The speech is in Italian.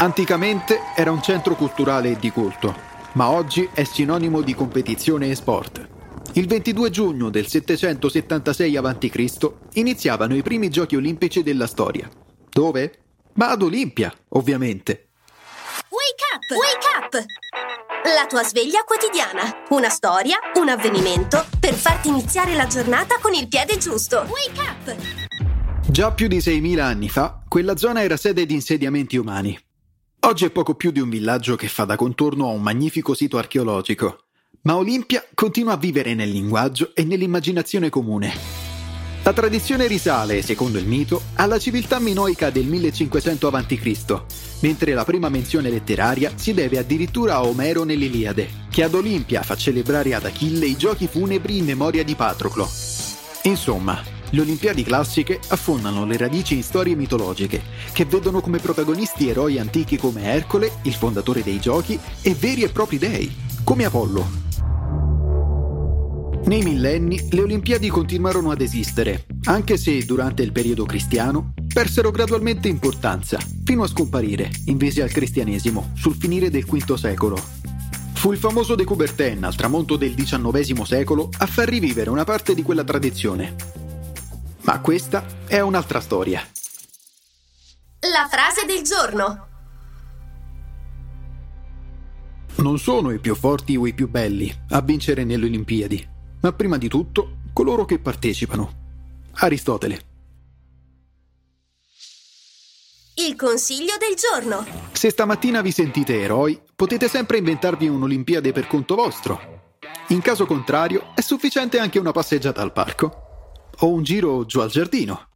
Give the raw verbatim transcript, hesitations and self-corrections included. Anticamente era un centro culturale e di culto, ma oggi è sinonimo di competizione e sport. Il ventidue giugno del settecentosettantasei avanti Cristo iniziavano i primi giochi olimpici della storia. Dove? Ma ad Olimpia, ovviamente. Wake up! Wake up! La tua sveglia quotidiana. Una storia, un avvenimento, per farti iniziare la giornata con il piede giusto. Wake up! Già più di seimila anni fa, quella zona era sede di insediamenti umani. Oggi è poco più di un villaggio che fa da contorno a un magnifico sito archeologico, ma Olimpia continua a vivere nel linguaggio e nell'immaginazione comune. La tradizione risale, secondo il mito, alla civiltà minoica del millecinquecento avanti Cristo, mentre la prima menzione letteraria si deve addirittura a Omero nell'Iliade, che ad Olimpia fa celebrare ad Achille i giochi funebri in memoria di Patroclo. Insomma, le Olimpiadi classiche affondano le radici in storie mitologiche, che vedono come protagonisti eroi antichi come Ercole, il fondatore dei giochi, e veri e propri dei, come Apollo. Nei millenni le Olimpiadi continuarono ad esistere, anche se durante il periodo cristiano persero gradualmente importanza, fino a scomparire, invece al cristianesimo, sul finire del quinto secolo. Fu il famoso de Coubertin, al tramonto del diciannovesimo secolo, a far rivivere una parte di quella tradizione. Ma questa è un'altra storia. La frase del giorno. Non sono i più forti o i più belli a vincere nelle Olimpiadi, ma prima di tutto coloro che partecipano. Aristotele. Il consiglio del giorno. Se stamattina vi sentite eroi, potete sempre inventarvi un'Olimpiade per conto vostro. In caso contrario, è sufficiente anche una passeggiata al parco o un giro giù al giardino.